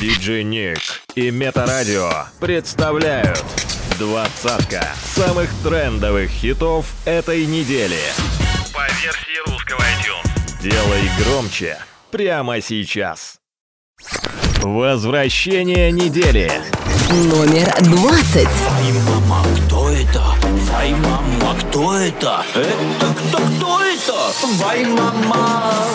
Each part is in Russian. Биджи Ник и Метарадио представляют «Двадцатка» самых трендовых хитов этой недели по версии русского iTunes. Делай громче прямо сейчас. Возвращение недели. Номер 20. Ай, мама, кто это? Вай, мама, кто это? Это кто это? Вай, мама.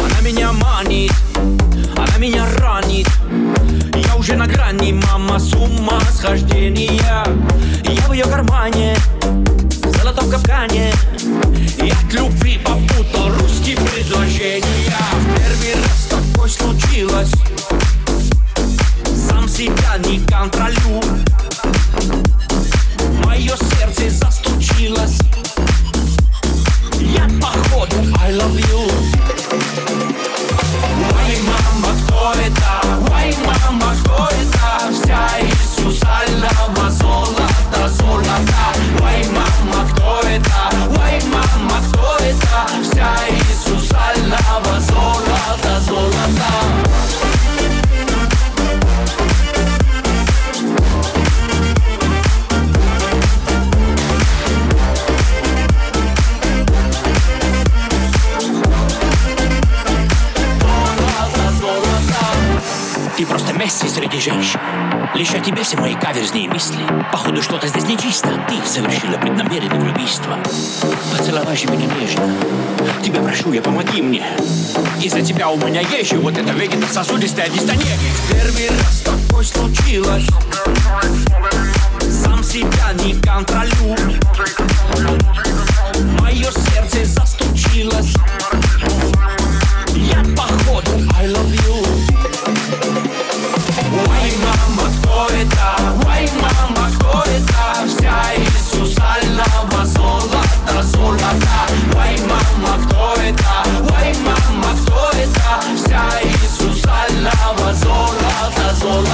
Она меня манит, она меня ранит. Я уже на грани, мама, с ума схождения. Я в ее кармане, в золотом капкане. Я от любви попутал русские предложения. В первый раз такое случилось, сам себя не контролю. Мое сердце застучилось, я походу I love you. Ой, мама, кто это? Ой, мама, кто это? Вся из сусального золота, золота. Ой, мама, кто это? Ой, мама, кто это? Вся из сусального золота, золота. Ты просто Месси среди женщин. Лишь о тебе все мои каверзные мысли. Походу что-то здесь нечисто. Ты совершила преднамеренное убийство. Поцеловай же меня нежно. Тебя прошу, я помоги мне. Из-за тебя у меня есть вот это вегетососудистая дистония. В первый раз такое случилось, сам себя не контролю. Мое сердце застучилось, я походу I love you. Ой, мама, кто это? Ой, мама, кто это? Вся из сусального золота, золота. Ой, мама, кто это? Ой, мама, кто это? Вся из сусального золота, золота.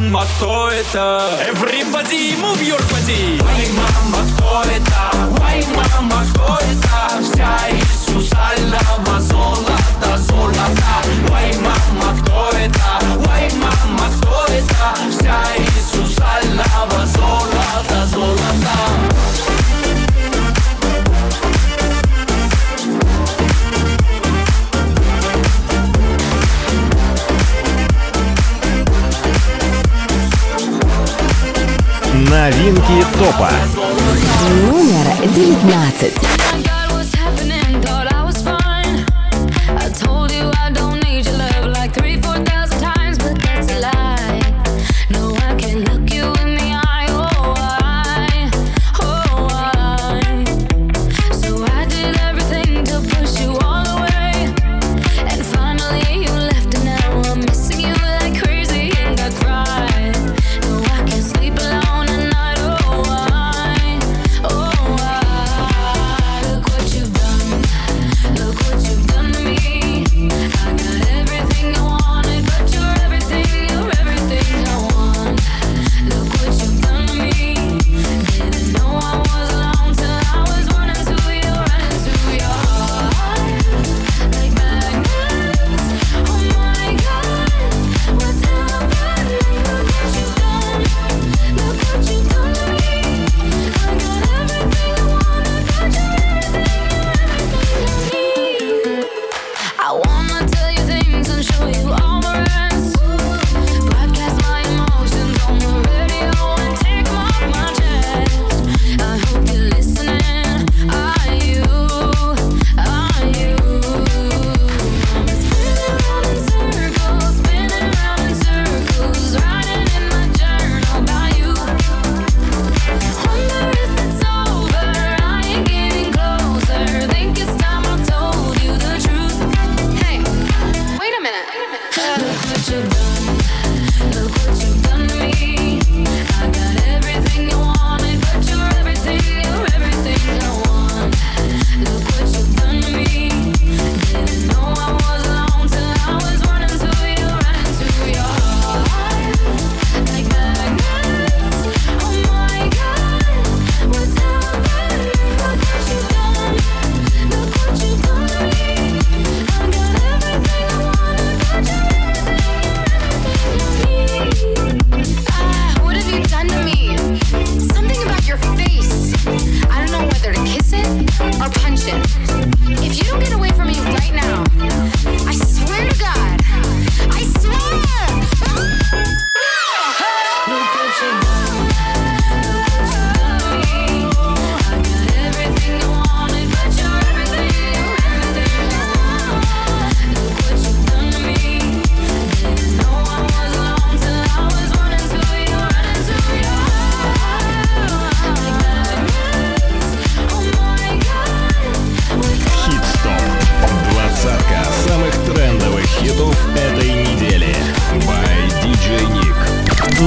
Мама, кто это? Everybody move your body. Ой, мама, кто это? Ой, мама, кто это? Вся из сусального золота, золота. Ой, мама, кто это? Ой, мама, кто это? Вся из сусального золота, золота. Новинки топа. Номер 19.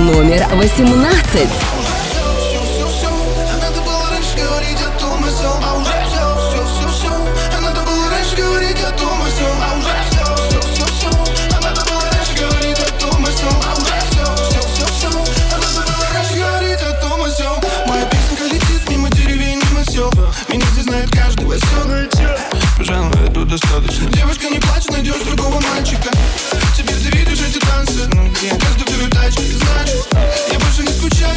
номер 18. Пожалуй, это достаточно. Девушка, не плачь, найдешь другого мальчика. Теперь ты видишь эти танцы, каждый в другой тачке. Значит, я больше не скучаю,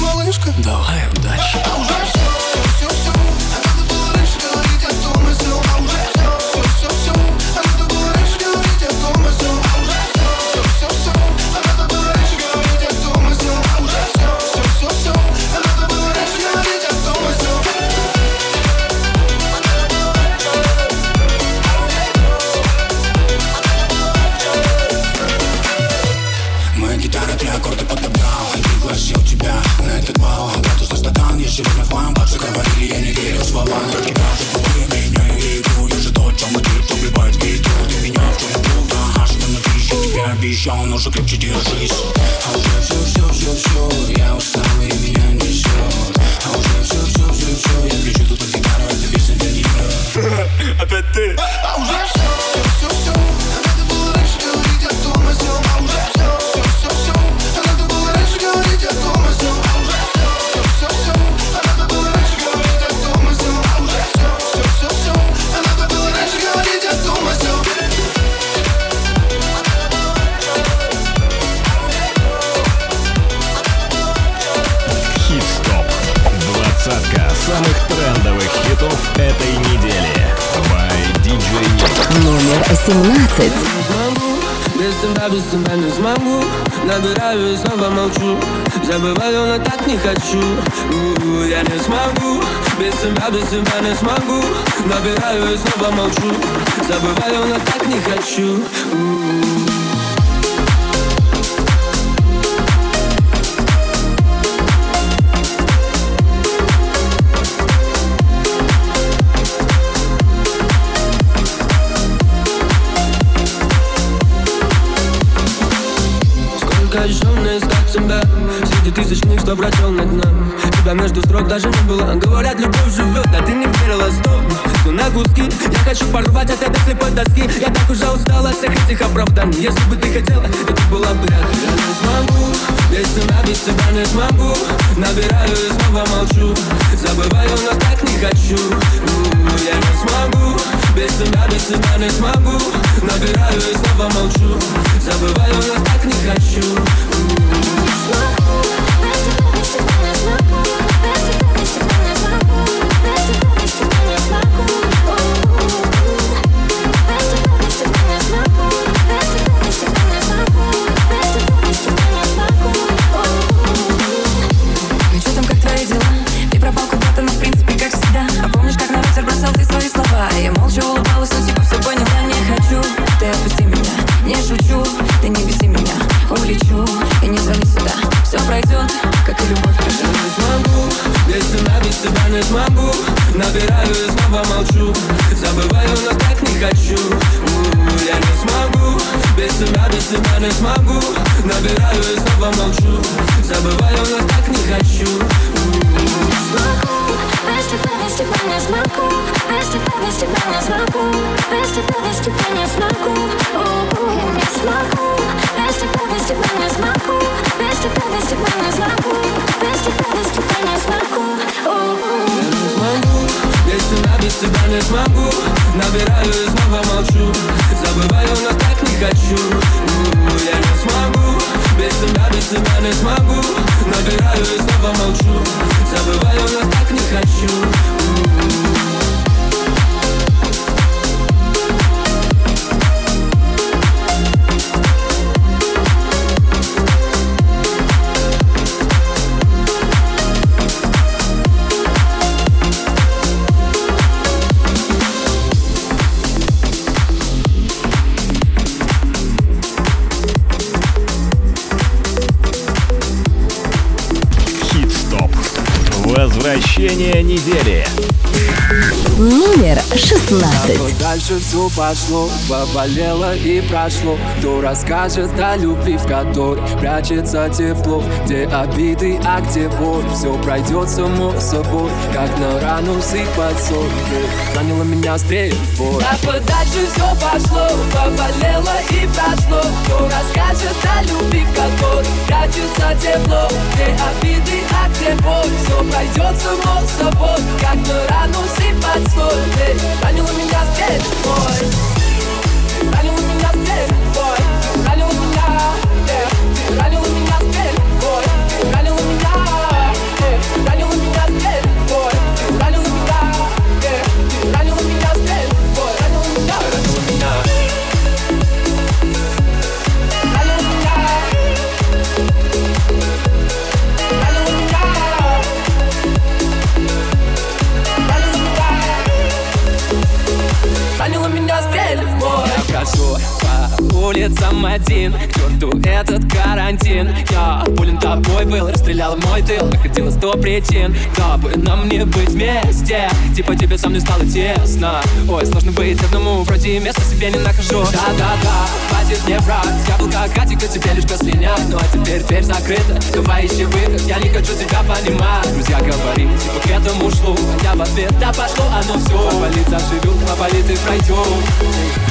малышка. Давай, удачи. А уже все, все, все, а надо было раньше говорить о том и сём. А уже все, все, все, а надо было раньше говорить о том и сём. А уже все, все, все, а надо было раньше говорить о том и сём. А уже все, все, все, а надо было раньше говорить о том и сём. Сегодня в вам так же говорили, я не верил словам. Как тебя же ты меня и игру, я же то, чем и ты, кто вливает гиту. Ты меня в чем был, да аж на пищу. Тебе обещал, но же крепче держись. А уже все-все-все-все, я устал и меня несет. А уже все-все-все-все, я кричу тут от гитары, это песня для нее. Опять ты? А уже все-все-все-все, надо было раньше говорить о том и сём. А уже все-все-все-все, надо было раньше говорить о том и сём. А уже все-все-все. Хит-стоп. Двадцатка самых трендовых хитов этой недели. By Биджи Ник. Номер 17. Без тебя, без тебя не смогу. Набираю и снова молчу. Забываю, но так не хочу. Я не смогу. Без тебя не смогу. Набираю и снова молчу. Забываю, но так не хочу. Ощущенный искать тебя среди тысяч книг, что прочел на дно. Тебя между строк даже не было. Говорят, любовь живет, а ты не верила, стоп. Все на куски, я хочу порвать от этой слепой доски. Я так уже устала от всех этих оправданий. Если бы ты хотела, это была бы рядом. Я не смогу, без тебя не смогу. Набираю и снова молчу. Забываю, но так не хочу. Я не смогу, без тебя не смогу. Набираю и снова молчу. Забываю, но так не хочу. Ну что там, как твои дела? Ты пропал куда-то, но в принципе как всегда. А помнишь, как на ветер бросал ты свои слова? Я молча улыбалась, но типа все поняла, не хочу. Ты отпусти меня, не шучу, ты не беси меня. Улечу и не звони сюда. Все пройдет, как и любовь прожила. Не смогу, без тебя не смогу. Набираю и снова молчу. Забываю, но так не хочу. Я не смогу, без тебя не смогу. Набираю и снова молчу. Забываю, но так не хочу. Без тебя не смогу. Без тебя не смогу. Без тебя не смогу. Я не смогу. Без тебя не смогу. Без тебя не смогу. Без тебя не смогу. Я не смогу. Без тебя не смогу. Набираю и снова молчу. Забываю, но так не хочу. Я не смогу. Без тебя не смогу. Набираю и снова молчу. Забываю, но так не хочу. Возвращение недели. номер 16. А дальше все пошло, поболело и прошло. Кто расскажет о любви, в которой прячется тепло? Где обиды, а где боль? Все пройдет само собой, как на рану сыпать соль. Заняло меня стрельбой. А подальше все пошло, поболело и прошло. Кто расскажет о любви, в которой прячется тепло? Где обиды, а где боль? Все пройдет само собой, как на рану сыпать соль. Заняло меня стрельбой. Улицам один, к черту этот карантин. Я болен тобой был, расстрелял мой тыл. Находила 100 причин, дабы нам не быть вместе. Типа тебе со мной стало тесно. Ой, сложно быть одному, вроде места себе не нахожу. Да-да-да, хватит мне врать. Я был как Атик, а тебе лишь кослиняк. Ну а теперь дверь закрыта, давай ищи выход. Я не хочу тебя понимать. Друзья говорили, типа к этому шло. Я в ответ, да пошло оно все. Поболит, заживет, поболит и пройдет.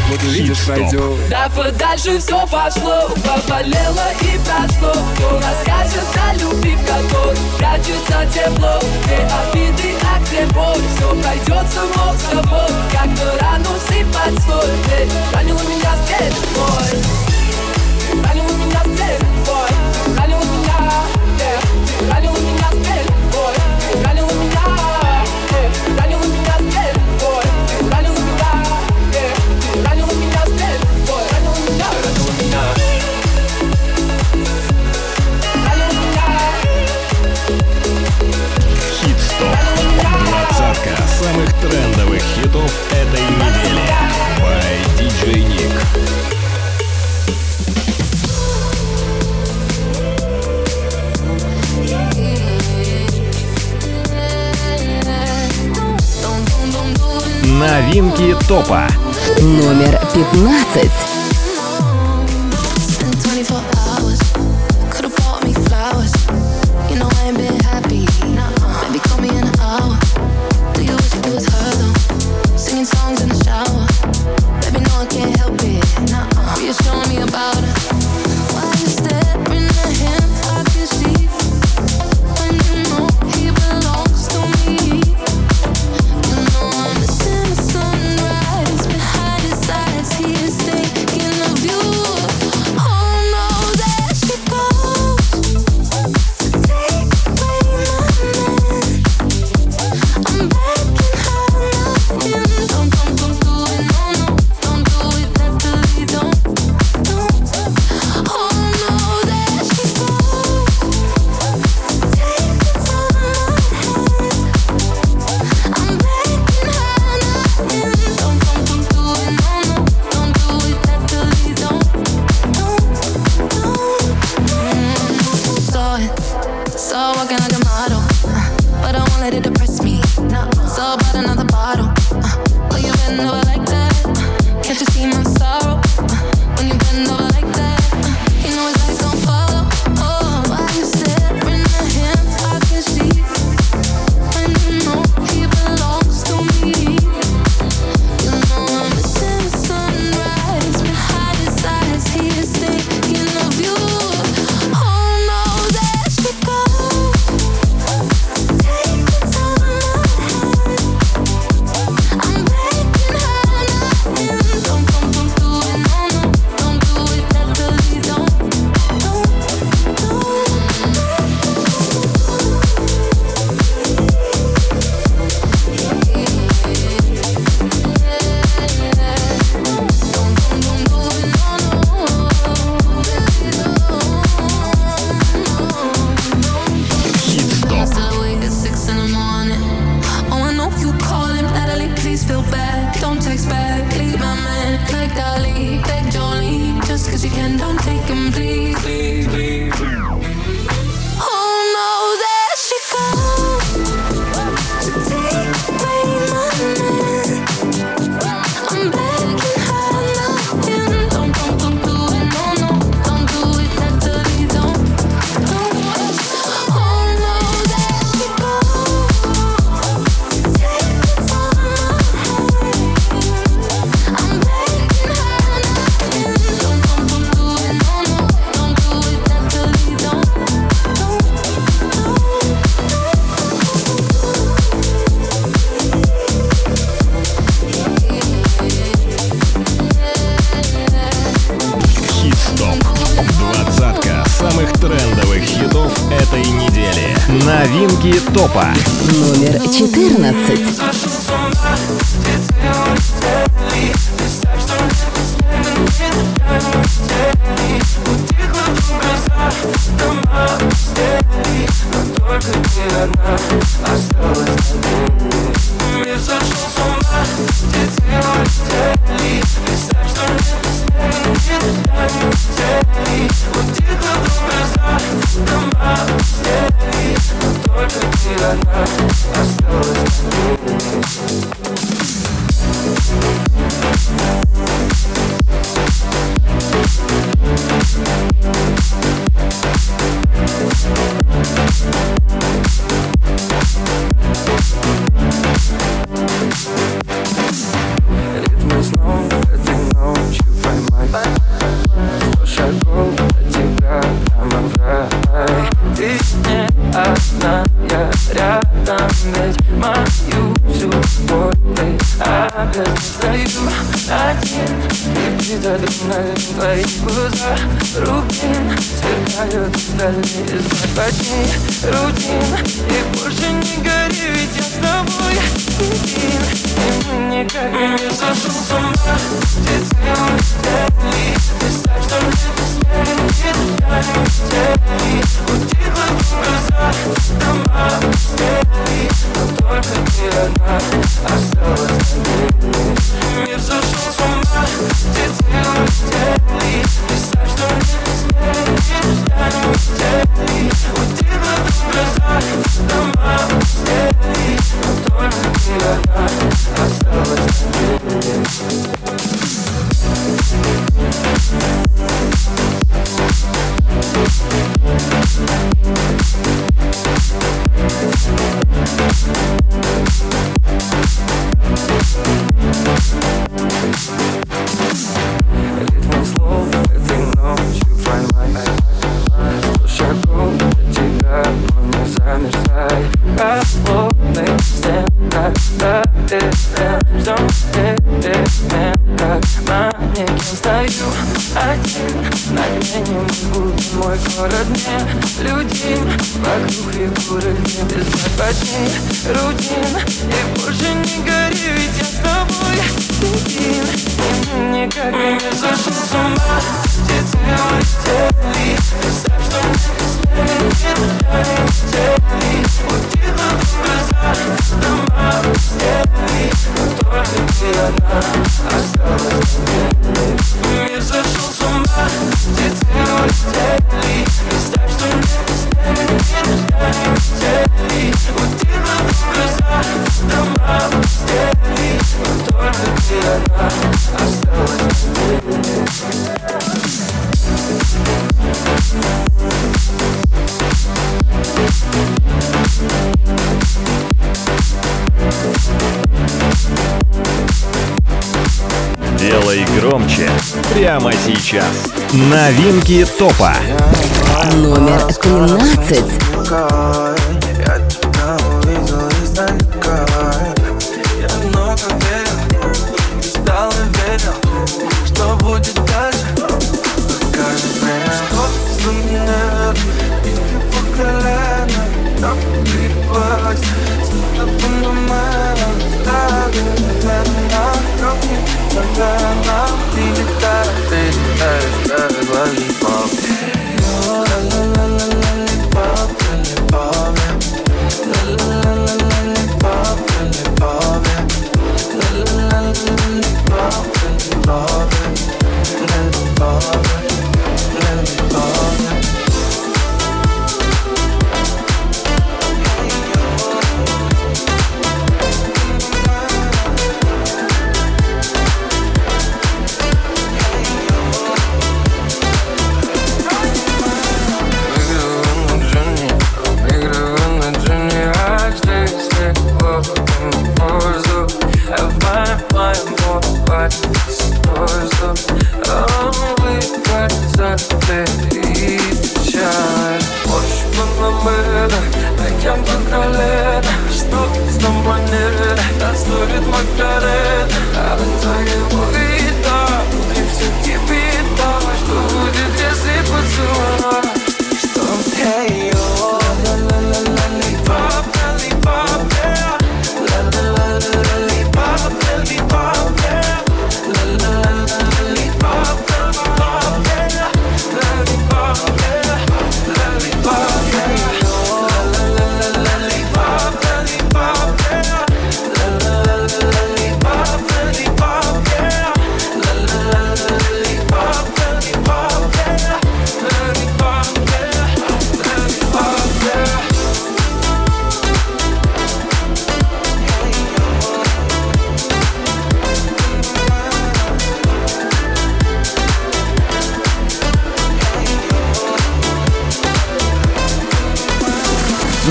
Вот увидишь, пройдет. Да подальше все пошло, поболело и прошло. Кто расскажет о любви, в которой прячется тепло? Где обиды, а где боль? Все пройдет само собой, как на рану сыпать соль. Ведь ранила меня стрельбой, ранила меня стрельбой, ранила меня, ты ранила меня стрельбой, ты ранила меня, ты ранила меня стрельбой, ты ранила меня, ты ранила меня стрельбой, ранила меня, ранила меня. Самых трендовых хитов этой недели by Биджи Ник. Новинки топа. Номер 15. Take away my name. Новинки топа. Номер 14. Прямо сейчас. Новинки топа. Номер 13. Have my more, but it's yours. Oh, we got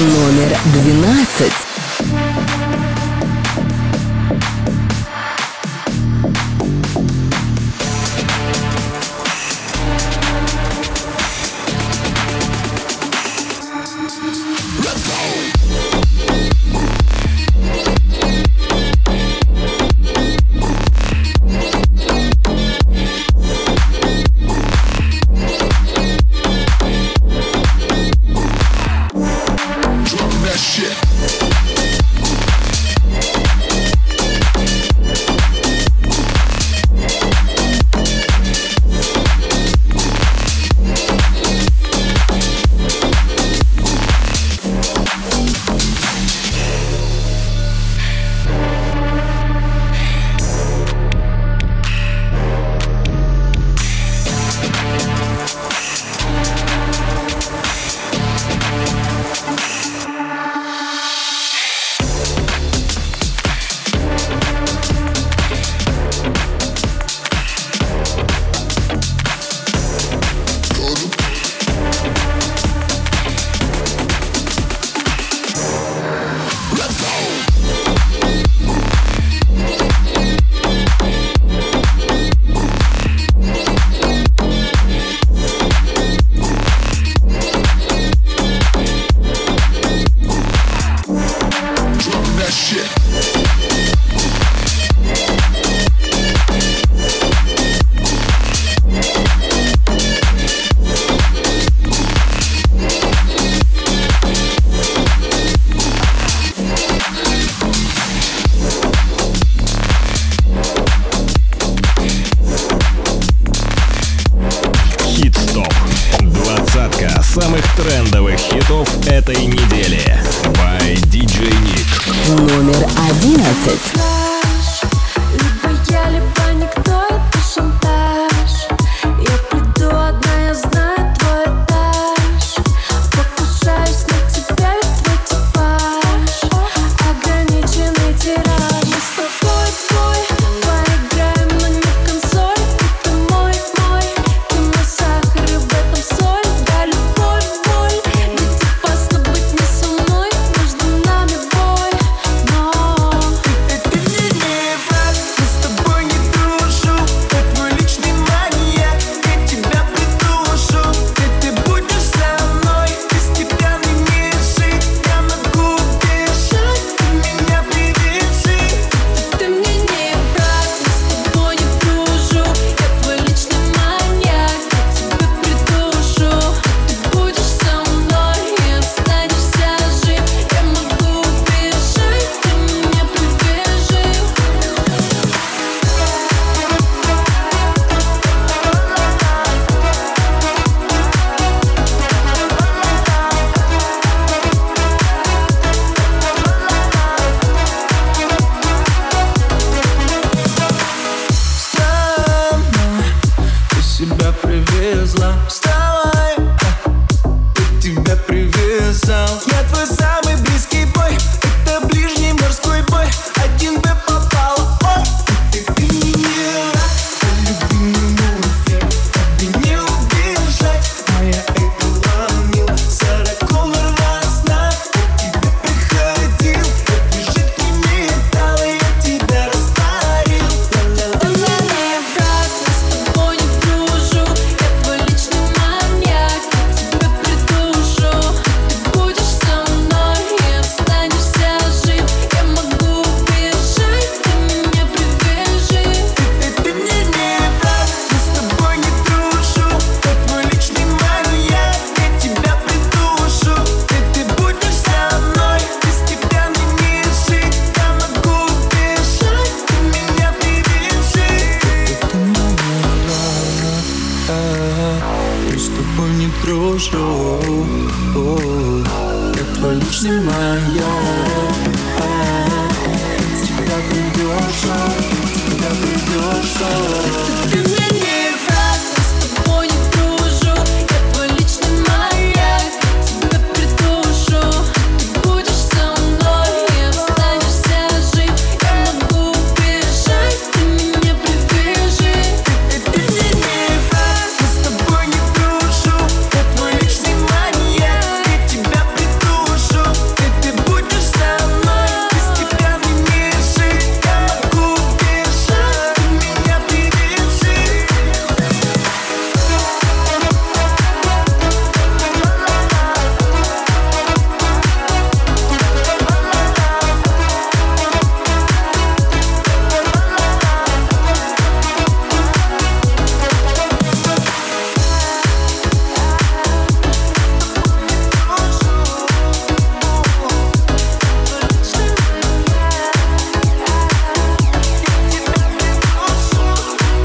номер 12. Самых трендовых хитов этой недели. By Биджи Ник. Номер 11.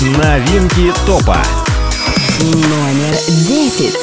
Новинки топа. Номер 10.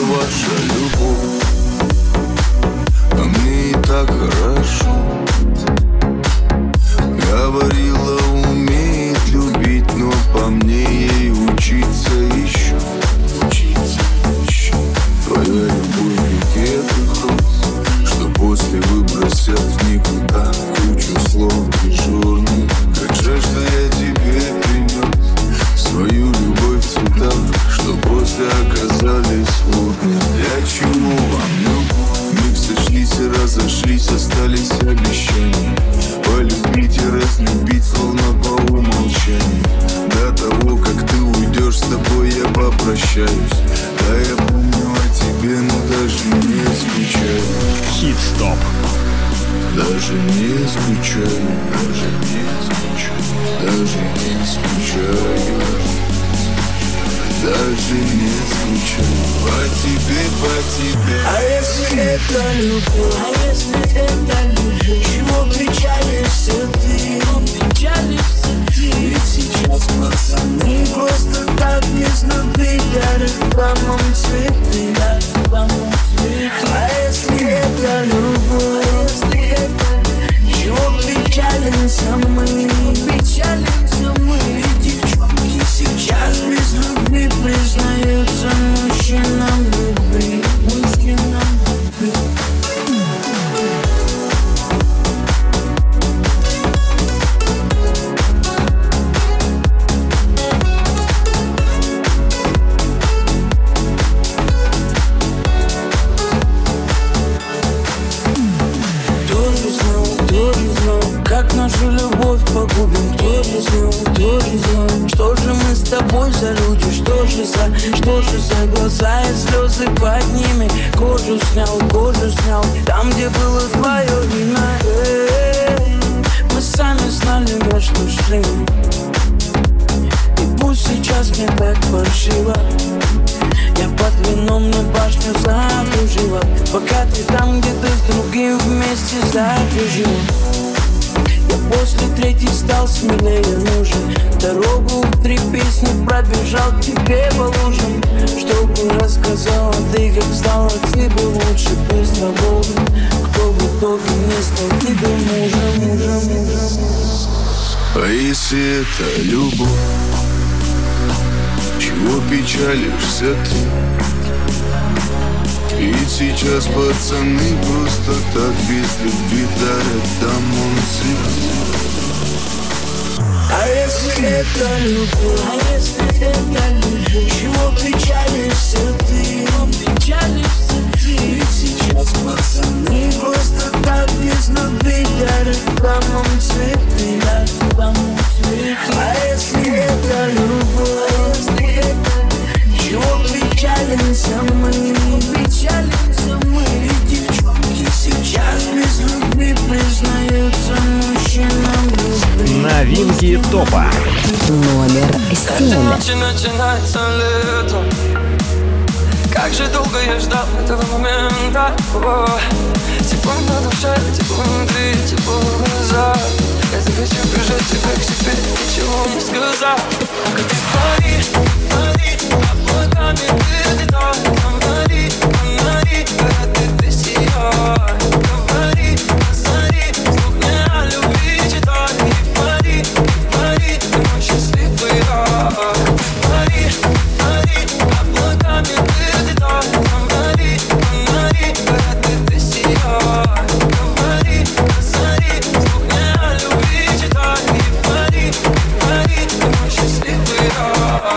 ваша любовь, а мне и так хорошо. Говорила, умеет любить, но по мне ей учиться еще. Твоя любовь букетных роз, что после выбросят в никуда кучу слов дежурных. Как жаль, что я тебе принес свою любовь в цветах, что после оказались лучше. Для чего вам любовь? Мы сошлись и разошлись, остались обещания. Полюбить и разлюбить, словно по умолчанию. До того, как ты уйдешь, с тобой я попрощаюсь. Да, я помню о тебе, но даже не скучаю. Хит-стоп. Даже не скучаю, даже не скучаю, даже не скучаю, даже не скучаю по тебе, по тебе. А если это любовь, а если это любовь, чего печалишься ты? Ведь сейчас пацаны просто так не снуты, дарят вам цветы, дарят вам цветы. А если это любовь, а если это любовь, чего печалимся мы? Печалимся мы, ведь девчонки сейчас без любви признаются мужчинам любви, мужчинам любви. Нашу любовь погубим, кто же знал, что же мы с тобой за люди, что же за глаза и слезы под ними, кожу снял, там где было твое имя, мы сами знали, на что шли, и пусть сейчас мне так паршиво, я под вином на башню закружила, пока ты там где-то с другим вместе закружила. После третьей стал смелее нужен. Дорогу в 3 песни пробежал к тебе по лужам. Чтобы рассказала ты, как стала тебе лучше без того, кто в итоге не стал тебе мужем. А если это любовь, чего печалишься ты? Ведь сейчас пацаны просто так без любви дарят домой цветы. А если это любовь, а если это любовь, чего печалишься ты? Печалишься ты, ведь сейчас пацаны просто так без нужды дарят вам цветы, дарят вам цветы. А если это любовь, а если это любовь, чего печалимся мы? Печалимся мы, ведь девчонки сейчас без любви признаются мужчинам любви. Новинки топа. Номер 7. Эта ночь начинается летом. Как же долго я ждал этого момента. О, тепло на душе, тепло внутри, тепло в глазах. Я захочу прижать тебя к себе, ничего не сказать. Пока ты паришь, паришь, облаками ты летаешь. Говори, говори, когда ты сияешь. Говори, позори, слух не о любви читай. И пари, пари, ты мой счастливый я. Пари, пари, облаками ты летаешь. Говори, говори, когда ты сияешь. Говори, позори, слух не о любви читай. И пари, пари, ты мой счастливый я.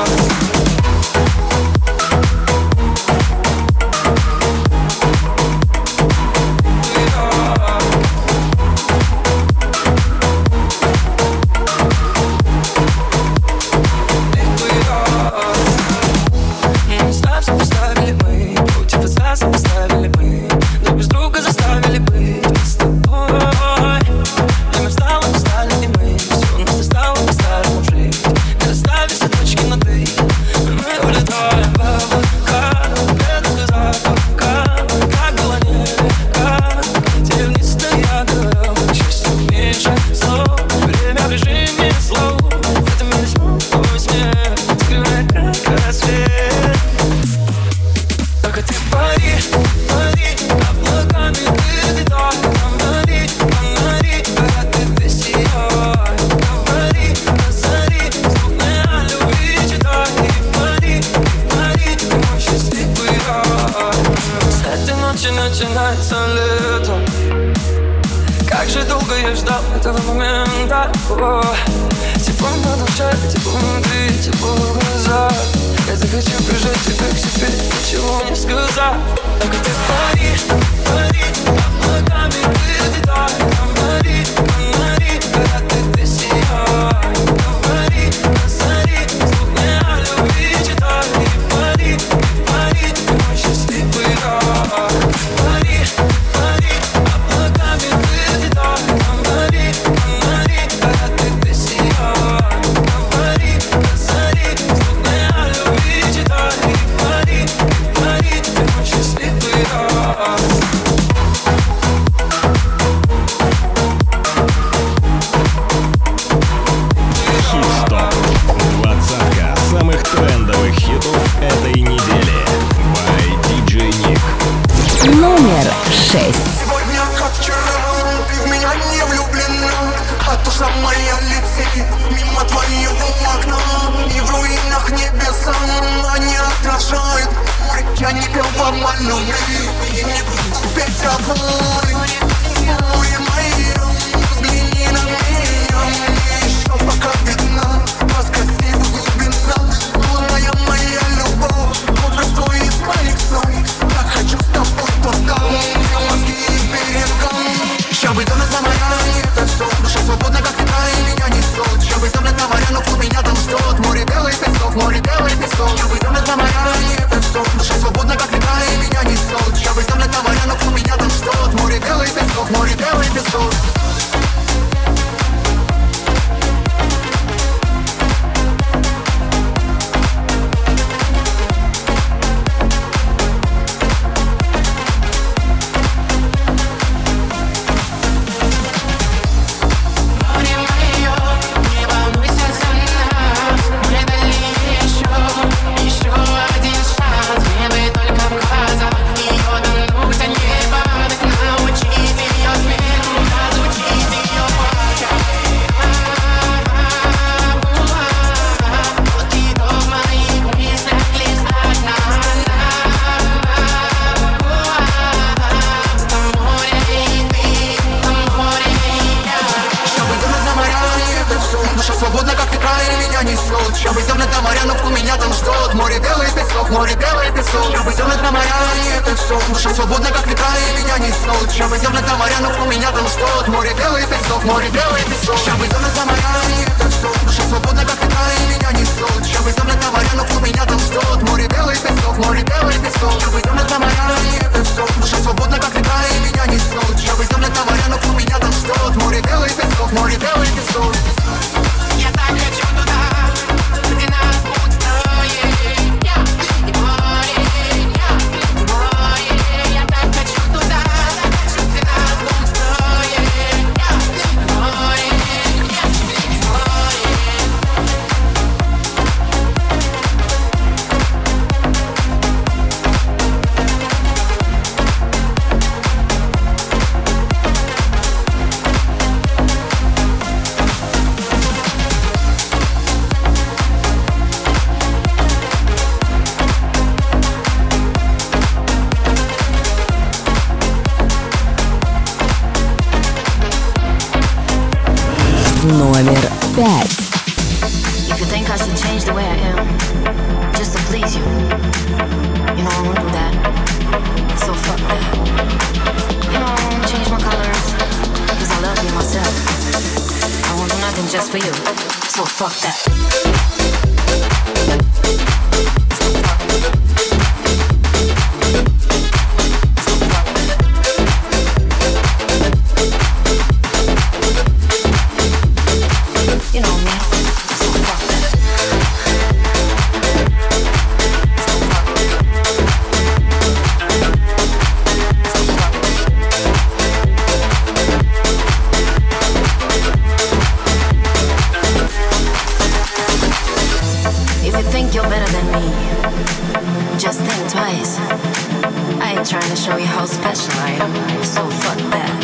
trying to show you how special I am, so fuck that.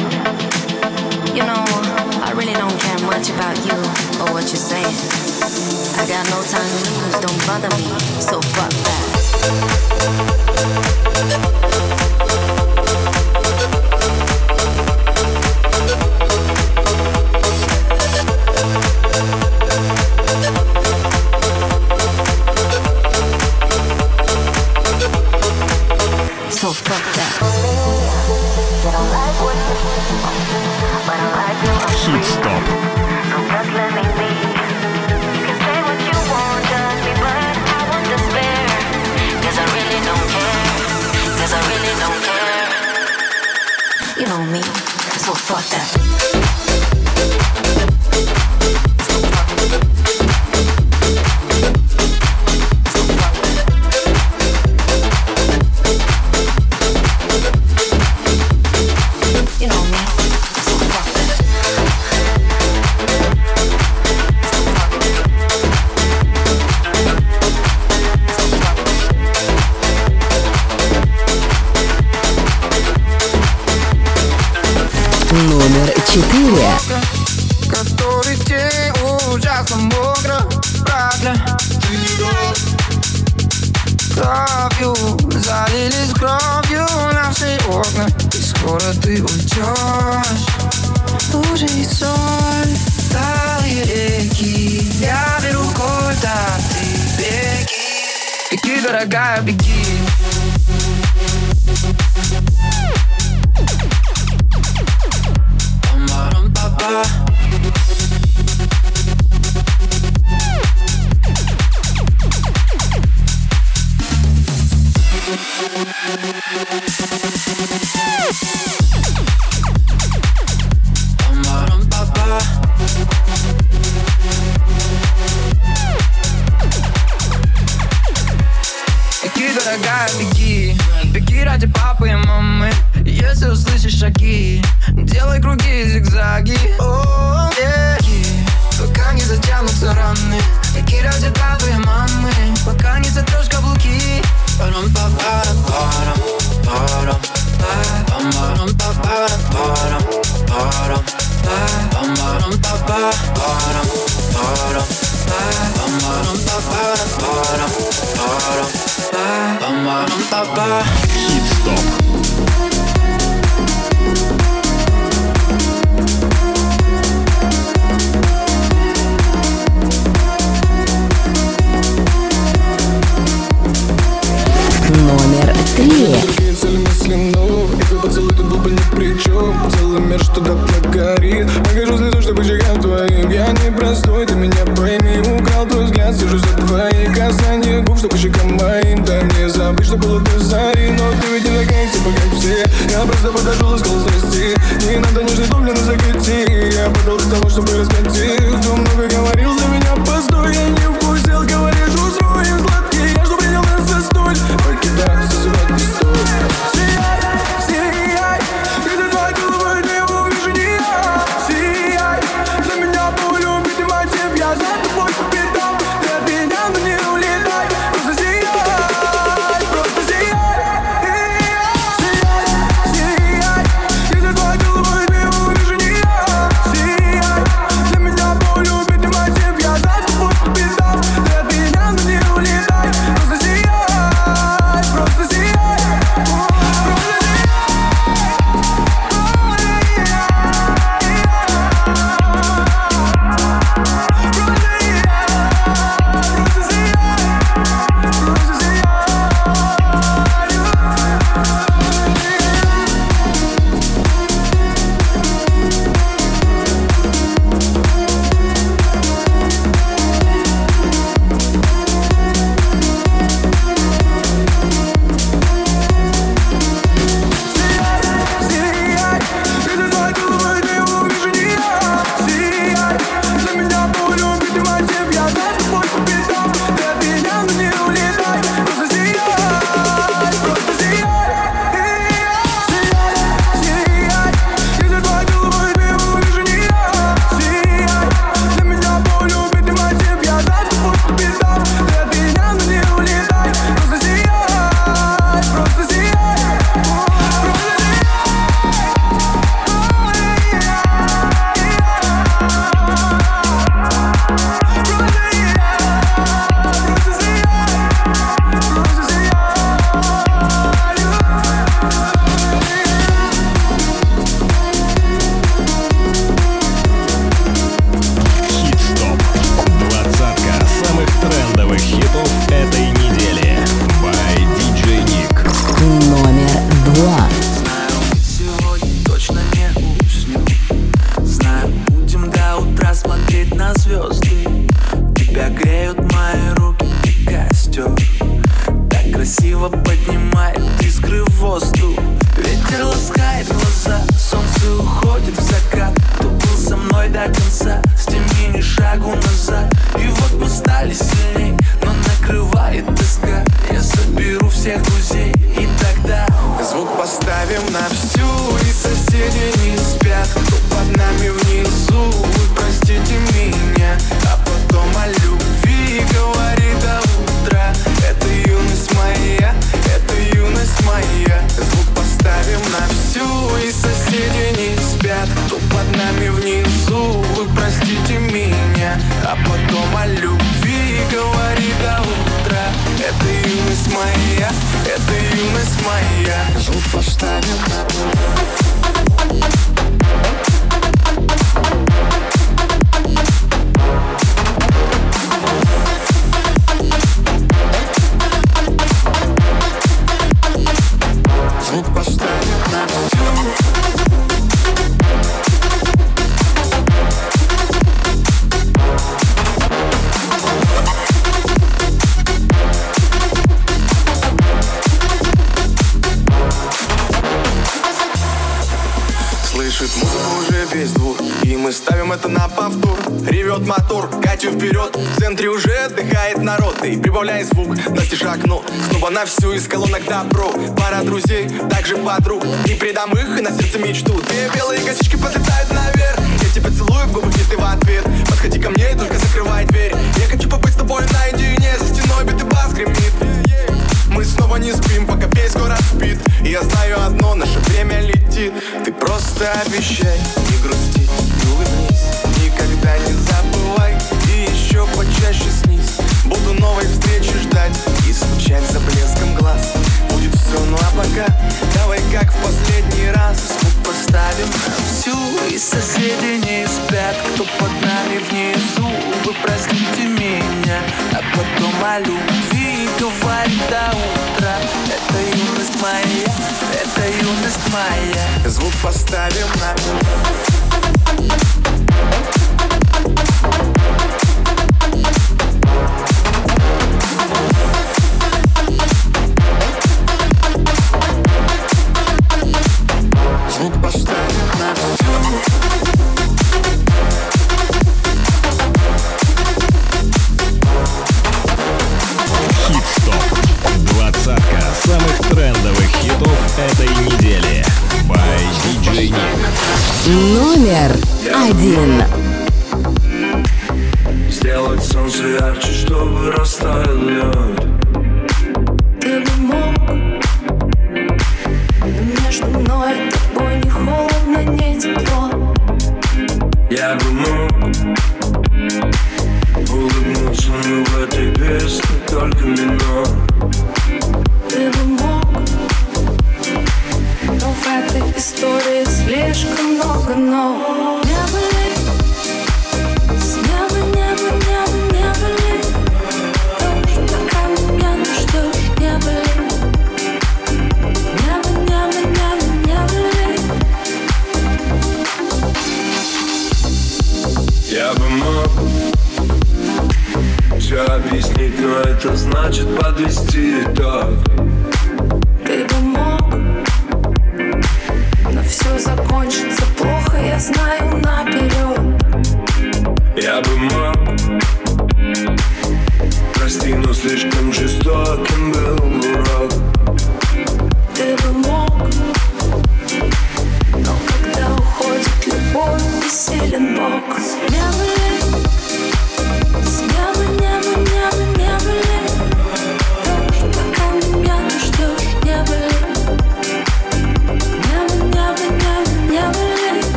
You know, I really don't care much about you or what you're saying. I got no time to lose, don't bother me, so fuck that. Звук поставим на всю, и соседи не спят. Под нами внизу, вы простите меня. А потом о любви говори до утра. Это юность моя, это юность моя. Звук поставим на всю, и соседи не спят. Под нами внизу, вы простите меня. А потом о любви говори до утра. Это юность моя, это юность моя. Звук поставим на всю. Мы ставим это на повтор. Ревет мотор, Катю вперед. В центре уже отдыхает народ. Ты прибавляй звук, настежь окно. Снова на всю из колонок добро. Пара друзей, также подруг. Не предам их, и на сердце мечту. Две белые косички подлетают наверх. Я тебя целую в губы, и ты в ответ. Подходи ко мне и только закрывай дверь. Я хочу побыть с тобой наедине. За стеной бит и бас гремит. Мы снова не спим, пока весь город спит. И я знаю одно, наше время летит. Ты просто обещай не грустить. Никогда не забывай и еще почаще снись. Буду новой встречи ждать и скучать за блеском глаз. Будет все, ну а пока давай как в последний раз. Звук поставим всю, и соседи не спят. Кто под нами внизу, вы простите меня. А потом о любви говори до утра. Это юность моя, это юность моя. Звук поставим на... Номер один. Сделать солнце ярче, чтобы растаял лед. Ты бы мог, между мной и тобой не холодно, не тепло. Я бы мог улыбнуться, но в этой песне только минор. Ты бы мог, но в этой истории слишком много «но». Я бы мог все объяснить, но это значит подвести итог. Ты бы мог, но все закончится плохо, я знаю наперед. Я бы мог, прости, но слишком жестоким был урок. Ты бы мог, но когда уходит любовь, бессилен Бог.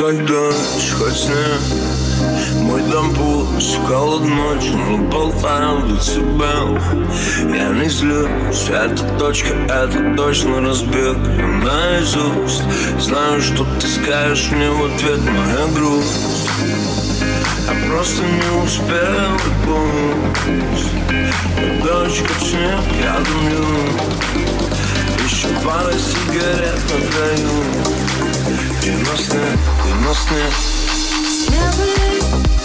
Хоть дождь, хоть снег, мой дом пуст, холод ночи, но болтаем децибел. Я не злюсь, эта точка, это точно разбег. Я наизусть знаю, что ты скажешь мне в ответ, моя грусть. просто не успел помнить. Дочка снег, я думаю, еще пара сигарет надаю. 90-е, 90-е.